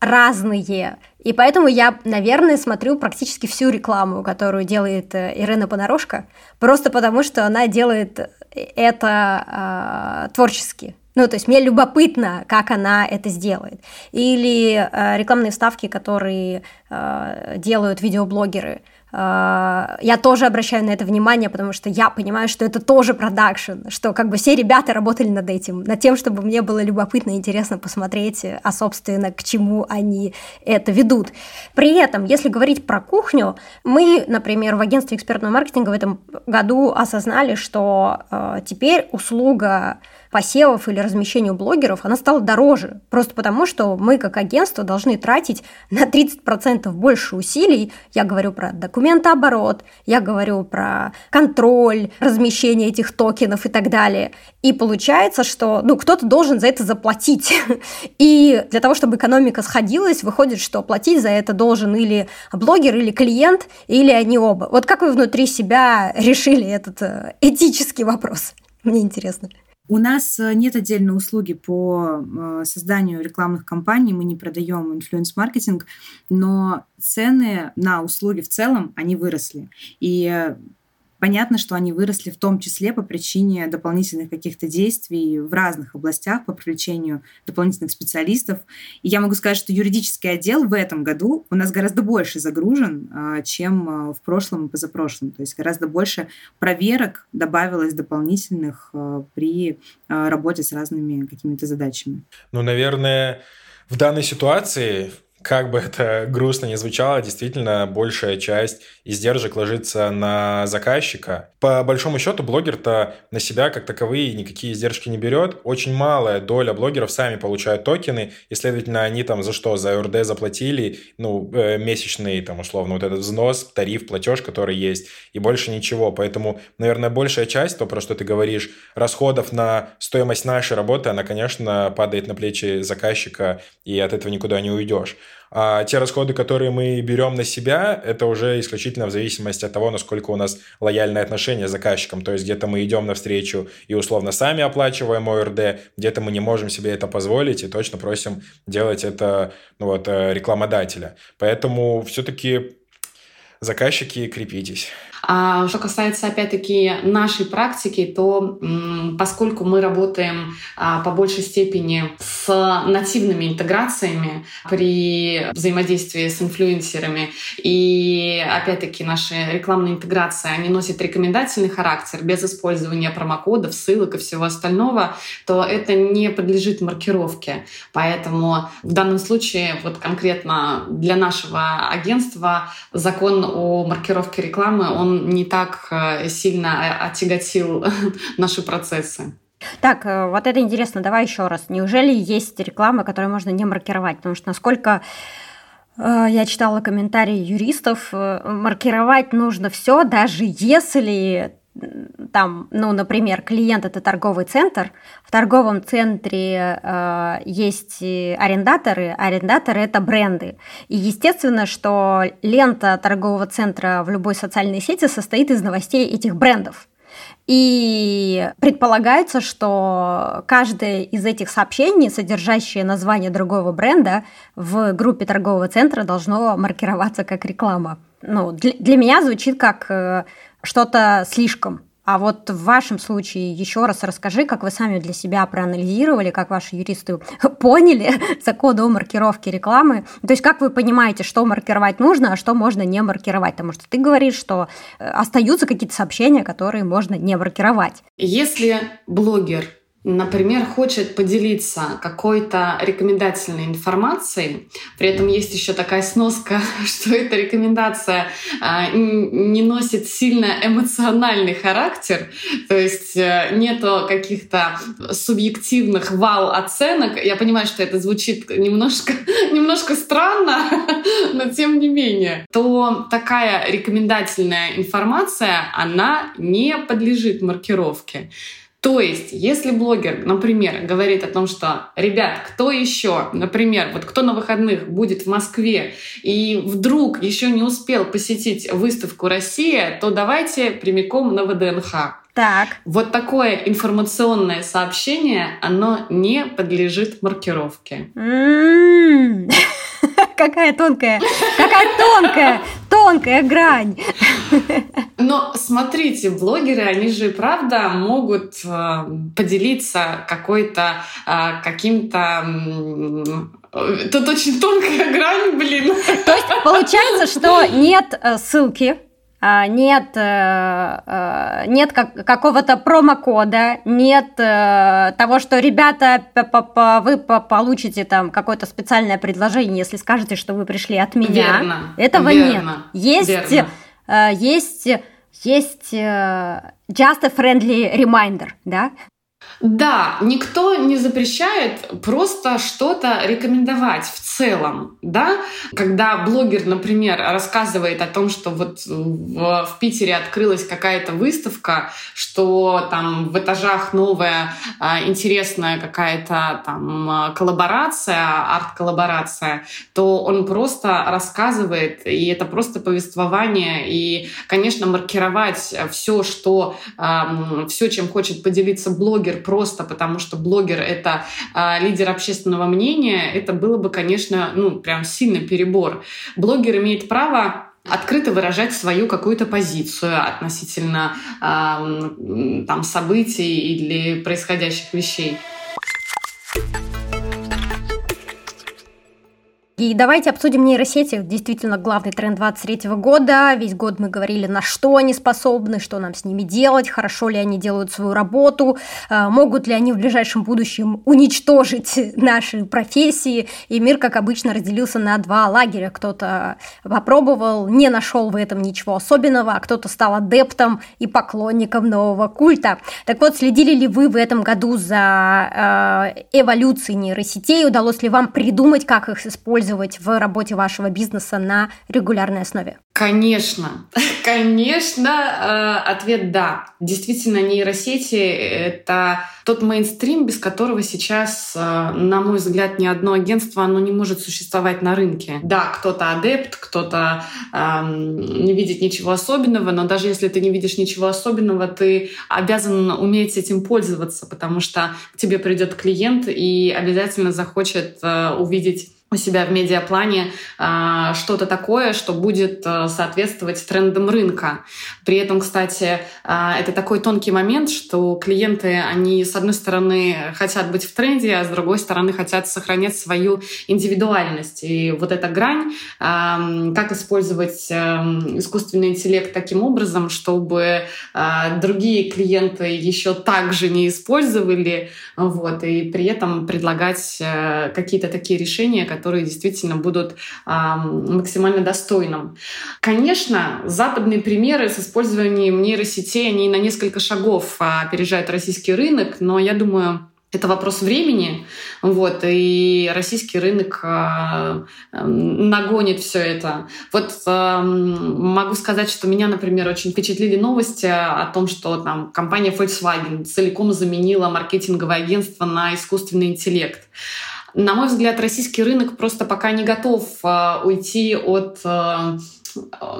разные. И поэтому я, наверное, смотрю практически всю рекламу, которую делает Ирина Понорошка, просто потому что она делает это э, творчески. Ну, то есть мне любопытно, как она это сделает. Или э, рекламные вставки, которые э, делают видеоблогеры. Э, я тоже обращаю на это внимание, потому что я понимаю, что это тоже продакшн, что как бы все ребята работали над этим, над тем, чтобы мне было любопытно и интересно посмотреть, а, собственно, к чему они это ведут. При этом, если говорить про кухню, мы, например, в агентстве экспертного маркетинга в этом году осознали, что э, теперь услуга посевов или размещению блогеров, она стала дороже. Просто потому, что мы, как агентство, должны тратить на тридцать процентов клиентов больше усилий. Я говорю про документооборот, я говорю про контроль, размещение этих токенов и так далее. И получается, что ну, кто-то должен за это заплатить. И для того, чтобы экономика сходилась, выходит, что платить за это должен или блогер, или клиент, или они оба. Вот как вы внутри себя решили этот этический вопрос? Мне интересно. У нас нет отдельной услуги по созданию рекламных кампаний, мы не продаем инфлюенс-маркетинг, но цены на услуги в целом, они выросли. И понятно, что они выросли в том числе по причине дополнительных каких-то действий в разных областях по привлечению дополнительных специалистов. И я могу сказать, что юридический отдел в этом году у нас гораздо больше загружен, чем в прошлом и позапрошлом. То есть гораздо больше проверок добавилось дополнительных при работе с разными какими-то задачами. Ну, наверное, в данной ситуации... Как бы это грустно ни звучало, действительно, большая часть издержек ложится на заказчика. По большому счету, блогер-то на себя как таковые никакие издержки не берет. Очень малая доля блогеров сами получают токены, и, следовательно, они там за что? За ОРД заплатили, ну, месячный, там, условно, вот этот взнос, тариф, платеж, который есть, и больше ничего. Поэтому, наверное, большая часть, то, про что ты говоришь, расходов на стоимость нашей работы, она, конечно, падает на плечи заказчика, и от этого никуда не уйдешь. А те расходы, которые мы берем на себя, это уже исключительно в зависимости от того, насколько у нас лояльное отношение с заказчиком. То есть где-то мы идем навстречу и условно сами оплачиваем ОРД, где-то мы не можем себе это позволить и точно просим делать это, ну вот, рекламодателя. Поэтому все-таки заказчики, крепитесь. А что касается, опять-таки, нашей практики, то м, поскольку мы работаем а, по большей степени с нативными интеграциями при взаимодействии с инфлюенсерами, и, опять-таки, наши рекламные интеграции, они носят рекомендательный характер, без использования промокодов, ссылок и всего остального, то это не подлежит маркировке. Поэтому в данном случае, вот конкретно для нашего агентства, закон о маркировке рекламы, он не так сильно отяготил наши процессы. Так, вот это интересно, давай еще раз. Неужели есть реклама, которую можно не маркировать? Потому что насколько я читала комментарии юристов, маркировать нужно все, даже если... Там, ну, например, клиент – это торговый центр, в торговом центре э, есть арендаторы, арендаторы – это бренды. И естественно, что лента торгового центра в любой социальной сети состоит из новостей этих брендов. И предполагается, что каждое из этих сообщений, содержащее название другого бренда, в группе торгового центра должно маркироваться как реклама. Ну, для, для меня звучит как... Э, что-то слишком. А вот в вашем случае еще раз расскажи, как вы сами для себя проанализировали, как ваши юристы поняли закон о маркировке рекламы. То есть как вы понимаете, что маркировать нужно, а что можно не маркировать? Потому что ты говоришь, что остаются какие-то сообщения, которые можно не маркировать. Если блогер, например, хочет поделиться какой-то рекомендательной информацией, при этом есть еще такая сноска, что эта рекомендация не носит сильно эмоциональный характер, то есть нету каких-то субъективных вау-оценок. Я понимаю, что это звучит немножко, немножко странно, но тем не менее. То такая рекомендательная информация, она не подлежит маркировке. То есть, если блогер, например, говорит о том, что, ребят, кто еще, например, вот кто на выходных будет в Москве и вдруг еще не успел посетить выставку «Россия», то давайте прямиком на вэ дэ эн ха. Так. Вот такое информационное сообщение, оно не подлежит маркировке. Mm-hmm. Какая тонкая, какая тонкая, тонкая грань. Но смотрите, блогеры, они же и правда могут э, поделиться какой-то, э, каким-то... Э, тут очень тонкая грань, блин. То есть получается, что нет э, ссылки, нет, нет какого-то промокода, нет того, что, ребята, вы получите там какое-то специальное предложение, если скажете, что вы пришли от меня. Верно. Этого Верно. Нет. Есть, есть, есть just a friendly reminder, да? Да, никто не запрещает просто что-то рекомендовать в целом, да? Когда блогер, например, рассказывает о том, что вот в, в Питере открылась какая-то выставка, что там в этажах новая интересная какая-то там коллаборация, арт-коллаборация, то он просто рассказывает, и это просто повествование, и, конечно, маркировать все, что, все, чем хочет поделиться блогер, просто потому что блогер — это э, лидер общественного мнения, это было бы, конечно, ну, прям сильно перебор. Блогер имеет право открыто выражать свою какую-то позицию относительно э, там, событий или происходящих вещей. И давайте обсудим нейросети. Действительно, главный тренд двадцать третьего года. Весь год мы говорили, на что они способны, что нам с ними делать, хорошо ли они делают свою работу, могут ли они в ближайшем будущем уничтожить наши профессии. И мир, как обычно, разделился на два лагеря. Кто-то попробовал, не нашел в этом ничего особенного, а кто-то стал адептом и поклонником нового культа. Так вот, следили ли вы в этом году за эволюцией нейросетей? Удалось ли вам придумать, как их использовать в работе вашего бизнеса на регулярной основе? Конечно, конечно, ответ «да». Действительно, нейросети — это тот мейнстрим, без которого сейчас, на мой взгляд, ни одно агентство, оно не может существовать на рынке. Да, кто-то адепт, кто-то эм, не видит ничего особенного, но даже если ты не видишь ничего особенного, ты обязан уметь этим пользоваться, потому что к тебе придет клиент и обязательно захочет э, увидеть у себя в медиаплане э, что-то такое, что будет э, соответствовать трендам рынка. При этом, кстати, э, это такой тонкий момент, что клиенты, они с одной стороны хотят быть в тренде, а с другой стороны хотят сохранять свою индивидуальность. И вот эта грань, э, как использовать э, искусственный интеллект таким образом, чтобы э, другие клиенты еще также не использовали, вот, и при этом предлагать э, какие-то такие решения, которые которые действительно будут э, максимально достойным. Конечно, западные примеры с использованием нейросетей, они на несколько шагов опережают российский рынок, но я думаю, это вопрос времени, вот, и российский рынок э, нагонит все это. Вот э, могу сказать, что меня, например, очень впечатлили новости о том, что там компания Volkswagen целиком заменила маркетинговое агентство на искусственный интеллект. На мой взгляд, российский рынок просто пока не готов э, уйти от, э,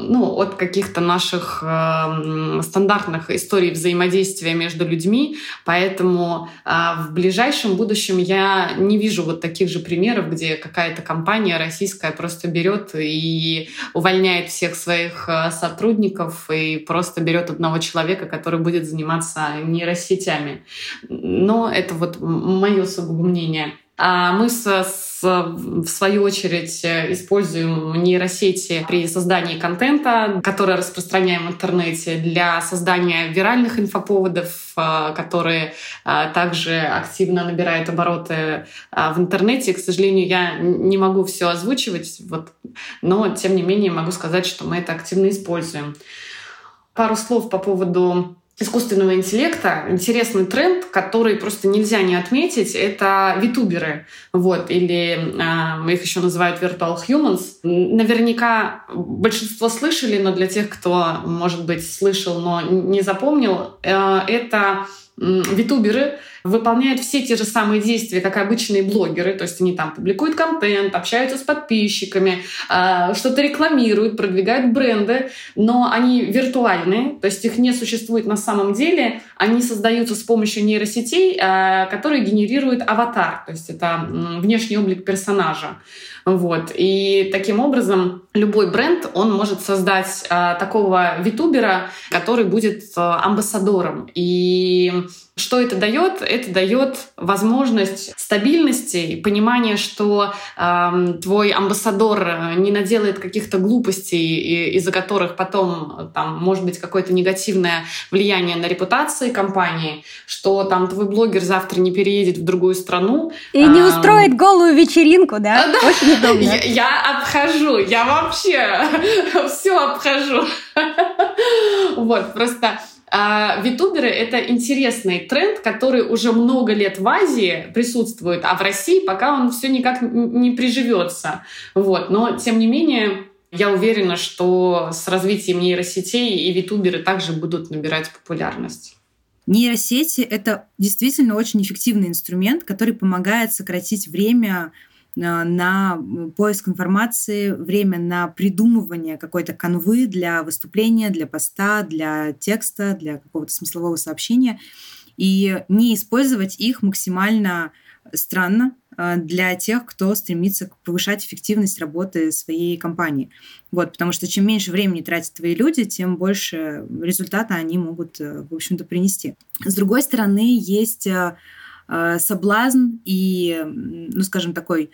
ну, от каких-то наших э, стандартных историй взаимодействия между людьми, поэтому э, в ближайшем будущем я не вижу вот таких же примеров, где какая-то компания российская просто берет и увольняет всех своих сотрудников и просто берет одного человека, который будет заниматься нейросетями. Но это вот мое сугубо мнение. Мы, в свою очередь, используем нейросети при создании контента, который распространяем в интернете, для создания виральных инфоповодов, которые также активно набирают обороты в интернете. К сожалению, я не могу все озвучивать, вот, но, тем не менее, могу сказать, что мы это активно используем. Пару слов по поводу искусственного интеллекта. Интересный тренд, который просто нельзя не отметить, это витуберы. Вот, или э, их еще называют virtual humans. Наверняка большинство слышали, но для тех, кто, может быть, слышал, но не запомнил, э, это витуберы выполняют все те же самые действия, как обычные блогеры. То есть они там публикуют контент, общаются с подписчиками, что-то рекламируют, продвигают бренды, но они виртуальные, то есть их не существует на самом деле. Они создаются с помощью нейросетей, которые генерируют аватар, то есть это внешний облик персонажа. Вот. И таким образом любой бренд, он может создать такого витубера, который будет амбассадором. И что это дает? Это дает возможность стабильности и понимания, что э, твой амбассадор не наделает каких-то глупостей, из-за которых потом там, может быть какое-то негативное влияние на репутацию компании, что там твой блогер завтра не переедет в другую страну. И не устроит голую вечеринку, да? Очень удобно. Я обхожу, я вообще все обхожу. Вот, просто... Витуберы — это интересный тренд, который уже много лет в Азии присутствует, а в России пока он все никак не приживется. Вот. Но, тем не менее, я уверена, что с развитием нейросетей и витуберы также будут набирать популярность. Нейросети — это действительно очень эффективный инструмент, который помогает сократить время на поиск информации, время на придумывание какой-то канвы для выступления, для поста, для текста, для какого-то смыслового сообщения. И не использовать их максимально странно для тех, кто стремится повышать эффективность работы своей компании. Вот, потому что чем меньше времени тратят твои люди, тем больше результата они могут, в общем-то, принести. С другой стороны, есть соблазн и, ну, скажем, такой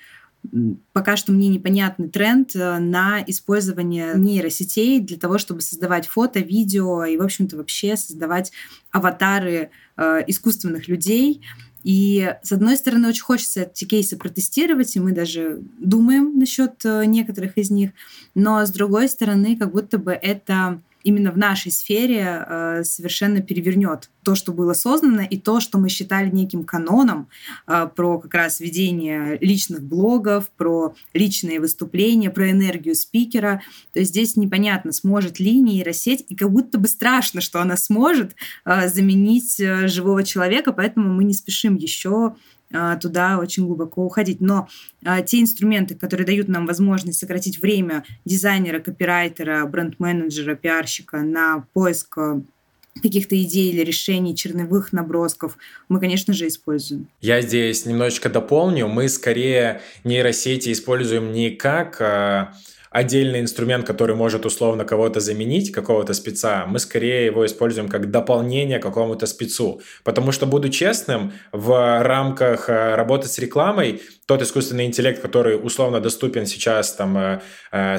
пока что мне непонятный тренд на использование нейросетей для того, чтобы создавать фото, видео и, в общем-то, вообще создавать аватары э, искусственных людей. И, с одной стороны, очень хочется эти кейсы протестировать, и мы даже думаем насчет некоторых из них, но, с другой стороны, как будто бы это именно в нашей сфере э, совершенно перевернет то, что было создано, и то, что мы считали неким каноном э, про как раз ведение личных блогов, про личные выступления, про энергию спикера. То есть здесь непонятно, сможет ли нейросеть, и как будто бы страшно, что она сможет э, заменить э, живого человека, поэтому мы не спешим еще туда очень глубоко уходить. Но а, те инструменты, которые дают нам возможность сократить время дизайнера, копирайтера, бренд-менеджера, пиарщика на поиск каких-то идей или решений, черновых набросков, мы, конечно же, используем. Я здесь немножечко дополню. Мы скорее нейросети используем не как а, отдельный инструмент, который может условно кого-то заменить, какого-то спеца, мы скорее его используем как дополнение к какому-то спецу. Потому что, буду честным, в рамках работы с рекламой тот искусственный интеллект, который условно доступен сейчас там,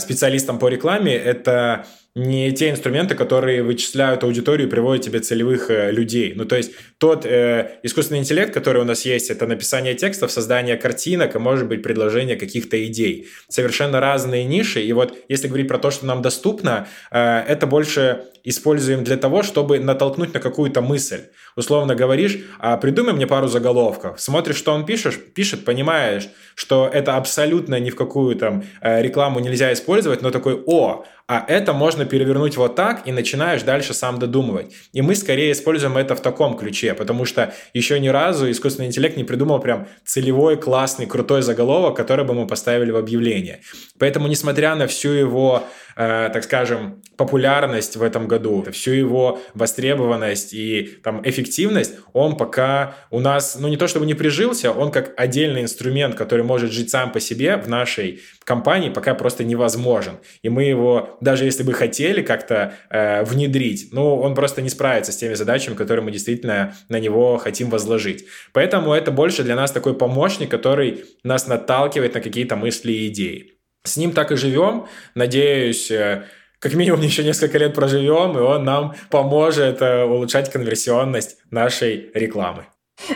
специалистам по рекламе, это не те инструменты, которые вычисляют аудиторию и приводят тебе целевых э, людей. Ну, то есть тот э, искусственный интеллект, который у нас есть, это написание текстов, создание картинок и, может быть, предложение каких-то идей. Совершенно разные ниши. И вот если говорить про то, что нам доступно, э, это больше используем для того, чтобы натолкнуть на какую-то мысль. Условно говоришь, а придумай мне пару заголовков. Смотришь, что он пишет, пишет, понимаешь, что это абсолютно ни в какую там э, рекламу нельзя использовать, но такой, о, а это можно перевернуть вот так, и начинаешь дальше сам додумывать. И мы скорее используем это в таком ключе, потому что еще ни разу искусственный интеллект не придумал прям целевой, классный, крутой заголовок, который бы мы поставили в объявление. Поэтому, несмотря на всю его, э, так скажем, популярность в этом году, всю его востребованность и там, эффективность, он пока у нас, ну не то чтобы не прижился, он как отдельный инструмент, который может жить сам по себе в нашей компании, пока просто невозможен. И мы его даже если бы хотели как-то э, внедрить, ну, он просто не справится с теми задачами, которые мы действительно на него хотим возложить. Поэтому это больше для нас такой помощник, который нас наталкивает на какие-то мысли и идеи. С ним так и живем. Надеюсь, э, как минимум еще несколько лет проживем, и он нам поможет э, улучшать конверсионность нашей рекламы.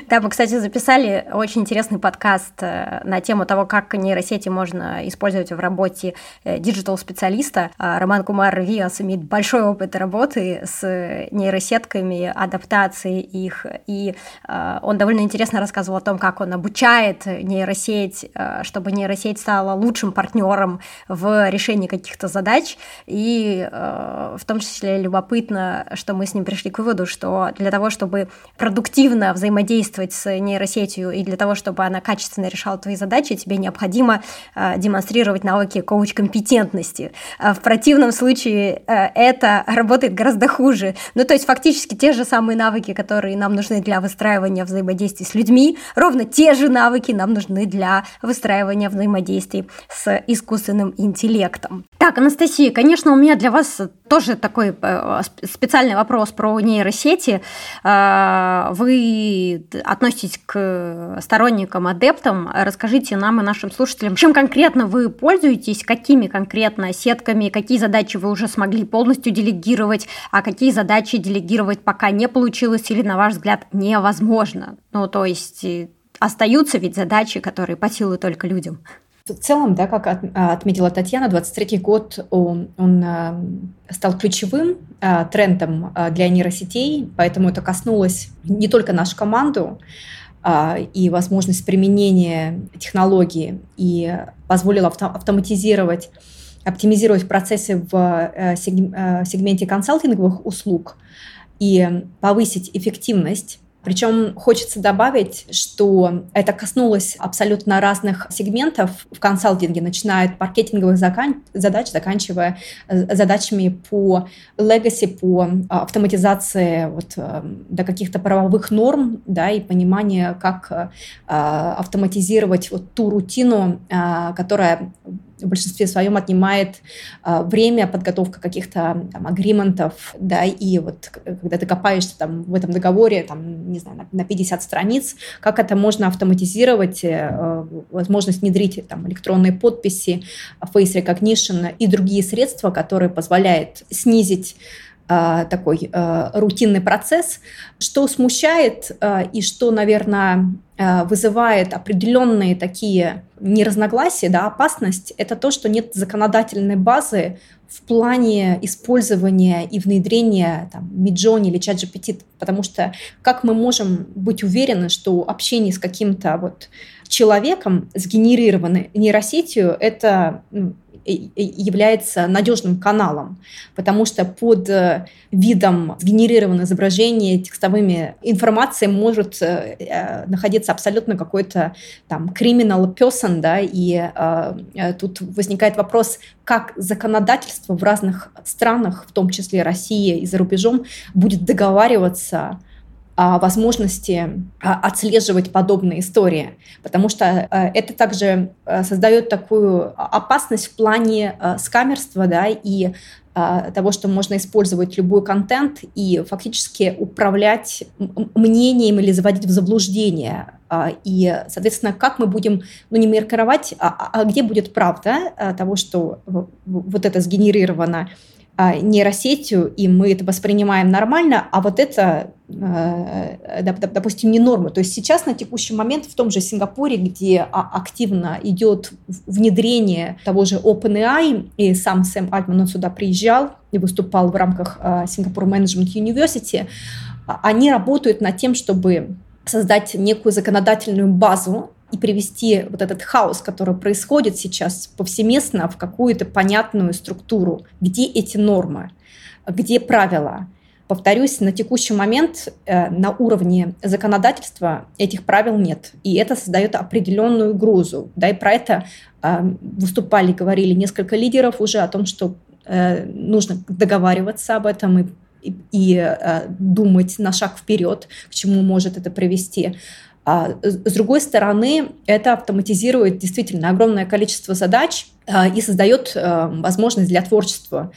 Да, мы, кстати, записали очень интересный подкаст на тему того, как нейросети можно использовать в работе диджитал-специалиста. Роман Кумар Виас имеет большой опыт работы с нейросетками, адаптацией их, и он довольно интересно рассказывал о том, как он обучает нейросеть, чтобы нейросеть стала лучшим партнером в решении каких-то задач, и в том числе любопытно, что мы с ним пришли к выводу, что для того, чтобы продуктивно взаимодействовать действовать с нейросетью, и для того, чтобы она качественно решала твои задачи, тебе необходимо э, демонстрировать навыки коуч-компетентности. В противном случае э, это работает гораздо хуже. Ну, то есть, фактически, те же самые навыки, которые нам нужны для выстраивания взаимодействий с людьми, ровно те же навыки нам нужны для выстраивания взаимодействий с искусственным интеллектом. Так, Анастасия, конечно, у меня для вас тоже такой э, специальный вопрос про нейросети. Э, вы относитесь к сторонникам, адептам, расскажите нам и нашим слушателям, чем конкретно вы пользуетесь, какими конкретно сетками, какие задачи вы уже смогли полностью делегировать, а какие задачи делегировать пока не получилось или, на ваш взгляд, невозможно. Ну, то есть остаются ведь задачи, которые по силу только людям. В целом, да, как отметила Татьяна, двадцать третий год он, он стал ключевым трендом для нейросетей, поэтому это коснулось не только нашу команду и возможность применения технологии, и позволило автоматизировать, оптимизировать процессы в сегменте консалтинговых услуг и повысить эффективность. Причем хочется добавить, что это коснулось абсолютно разных сегментов в консалтинге, начиная от маркетинговых задач, заканчивая задачами по легаси, по автоматизации вот, до каких-то правовых норм, да, и понимания, как автоматизировать вот ту рутину, которая в большинстве своем отнимает а, время, подготовка каких-то там агриментов, да, и вот когда ты копаешься там в этом договоре, там, не знаю, на пятьдесят страниц, как это можно автоматизировать, а, возможность внедрить там электронные подписи, face recognition и другие средства, которые позволяют снизить а, такой а, рутинный процесс, что смущает а, и что, наверное, вызывает определенные такие неразногласия, да, опасность, это то, что нет законодательной базы в плане использования и внедрения там, Midjourney или ChatGPT, потому что как мы можем быть уверены, что общение с каким-то вот человеком, сгенерированной нейросетью, это является надежным каналом, потому что под видом сгенерированного изображения текстовыми информацией может находиться абсолютно какой-то там criminal person, да, и э, тут возникает вопрос, как законодательство в разных странах, в том числе России и за рубежом, будет договариваться о возможности отслеживать подобные истории, потому что это также создает такую опасность в плане скамерства, да, и того, что можно использовать любой контент и фактически управлять мнением или заводить в заблуждение. И, соответственно, как мы будем, ну, не мерковать, а, а где будет правда того, что вот это сгенерировано нейросетью, и мы это воспринимаем нормально, а вот это, допустим, не норма. То есть сейчас на текущий момент в том же Сингапуре, где активно идет внедрение того же OpenAI, и сам Сэм Альтман, он сюда приезжал и выступал в рамках Singapore Management University, они работают над тем, чтобы создать некую законодательную базу и привести вот этот хаос, который происходит сейчас повсеместно, в какую-то понятную структуру. Где эти нормы? Где правила? Повторюсь, на текущий момент э, на уровне законодательства этих правил нет. И это создает определенную угрозу. Да, и про это э, выступали, говорили несколько лидеров уже о том, что э, нужно договариваться об этом и, и, и э, думать на шаг вперед, к чему может это привести. А с другой стороны, это автоматизирует действительно огромное количество задач и создает возможность для творчества,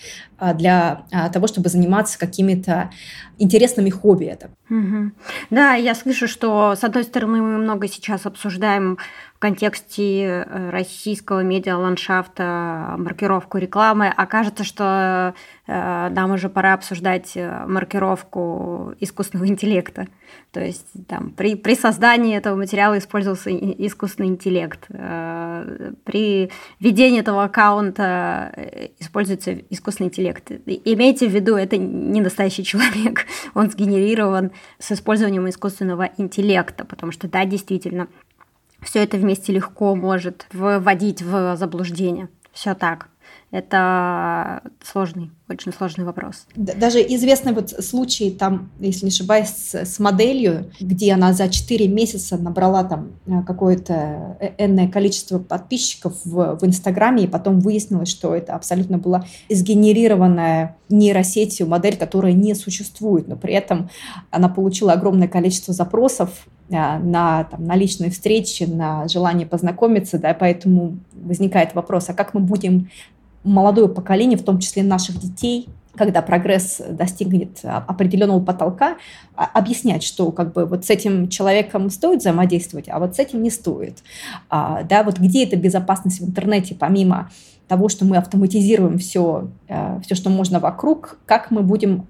для того, чтобы заниматься какими-то интересными хобби. Угу. Да, я слышу, что, с одной стороны, мы много сейчас обсуждаем в контексте российского медиаландшафта маркировку рекламы, а кажется, что нам уже пора обсуждать маркировку искусственного интеллекта. То есть там, при, при создании этого материала использовался искусственный интеллект, при ведении этого аккаунта используется искусственный интеллект. Имейте в виду, это не настоящий человек, он сгенерирован с использованием искусственного интеллекта, потому что, да, действительно, все это вместе легко может вводить в заблуждение. Все так. Это сложный, очень сложный вопрос. Даже известный вот случай, там, если не ошибаюсь, с, с моделью, где она за четыре месяца набрала там какое-то энное количество подписчиков в, в Инстаграме, и потом выяснилось, что это абсолютно была сгенерированная нейросетью модель, которая не существует, но при этом она получила огромное количество запросов на, там, на личные встречи, на желание познакомиться, да, поэтому возникает вопрос, а как мы будем молодое поколение, в том числе наших детей, когда прогресс достигнет определенного потолка, объяснять, что как бы вот с этим человеком стоит взаимодействовать, а вот с этим не стоит. А, да, вот где эта безопасность в интернете, помимо того, что мы автоматизируем все, все, что можно вокруг, как мы будем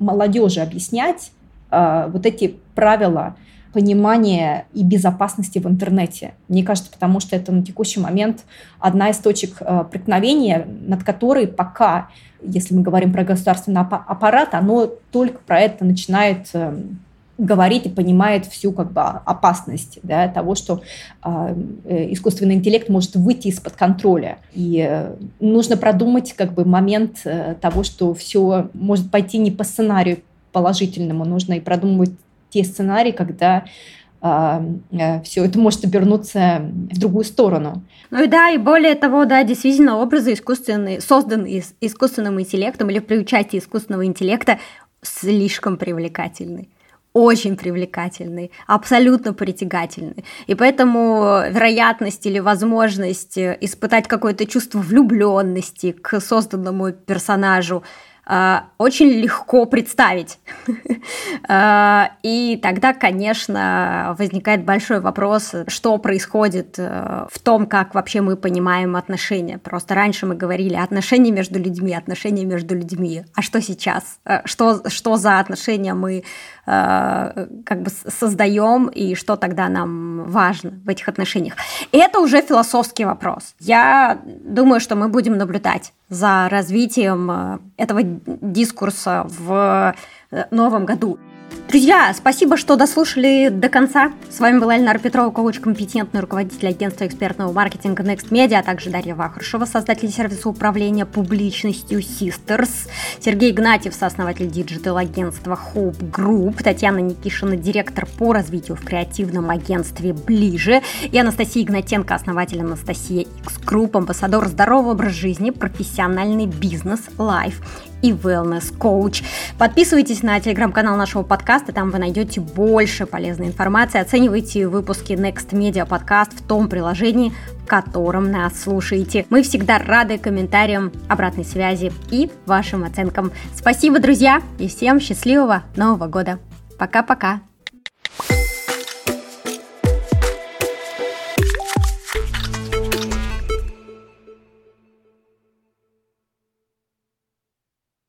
молодежи объяснять вот эти правила, понимания и безопасности в интернете. Мне кажется, потому что это на текущий момент одна из точек преткновения, над которой пока, если мы говорим про государственный аппарат, оно только про это начинает говорит и понимает всю как бы опасность, да, того, что э, искусственный интеллект может выйти из-под контроля. И э, нужно продумать как бы момент э, того, что все может пойти не по сценарию положительному. Нужно и продумывать те сценарии, когда э, э, все это может обернуться в другую сторону. Ну и да, и более того, да, действительно, образы, искусственные, созданные искусственным интеллектом или при участии искусственного интеллекта, слишком привлекательны. Очень привлекательный, абсолютно притягательный. И поэтому вероятность или возможность испытать какое-то чувство влюбленности к созданному персонажу э, очень легко представить. И тогда, конечно, возникает большой вопрос, что происходит в том, как вообще мы понимаем отношения. Просто раньше мы говорили отношения между людьми, отношения между людьми. А что сейчас? Что, что за отношения мы как бы создаем, и что тогда нам важно в этих отношениях. И это уже философский вопрос. Я думаю, что мы будем наблюдать за развитием этого дискурса в новом году. Друзья, спасибо, что дослушали до конца. С вами была Эльнара Петрова, коуч, компетентный руководитель агентства экспертного маркетинга Next Media, а также Дарья Вахрушева, создатель сервиса управления публичностью SISTERRRS, Сергей Игнатьев, сооснователь диджитал-агентства Hope Group, Татьяна Никишина, директор по развитию в креативном агентстве «Ближе», и Анастасия Игнатенко, основатель ANASTASIAX GROUP, амбассадор здорового образа жизни, профессиональный бизнес, лайф и wellness-коуч. Подписывайтесь на телеграм-канал нашего подкаста, там вы найдете больше полезной информации. Оценивайте выпуски Next Media Podcast в том приложении, в котором нас слушаете. Мы всегда рады комментариям, обратной связи и вашим оценкам. Спасибо, друзья, и всем счастливого Нового года. Пока-пока.